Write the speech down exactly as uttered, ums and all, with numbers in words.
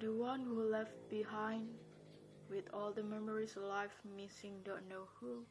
The one who left behind with all the memories of life missing don't know who.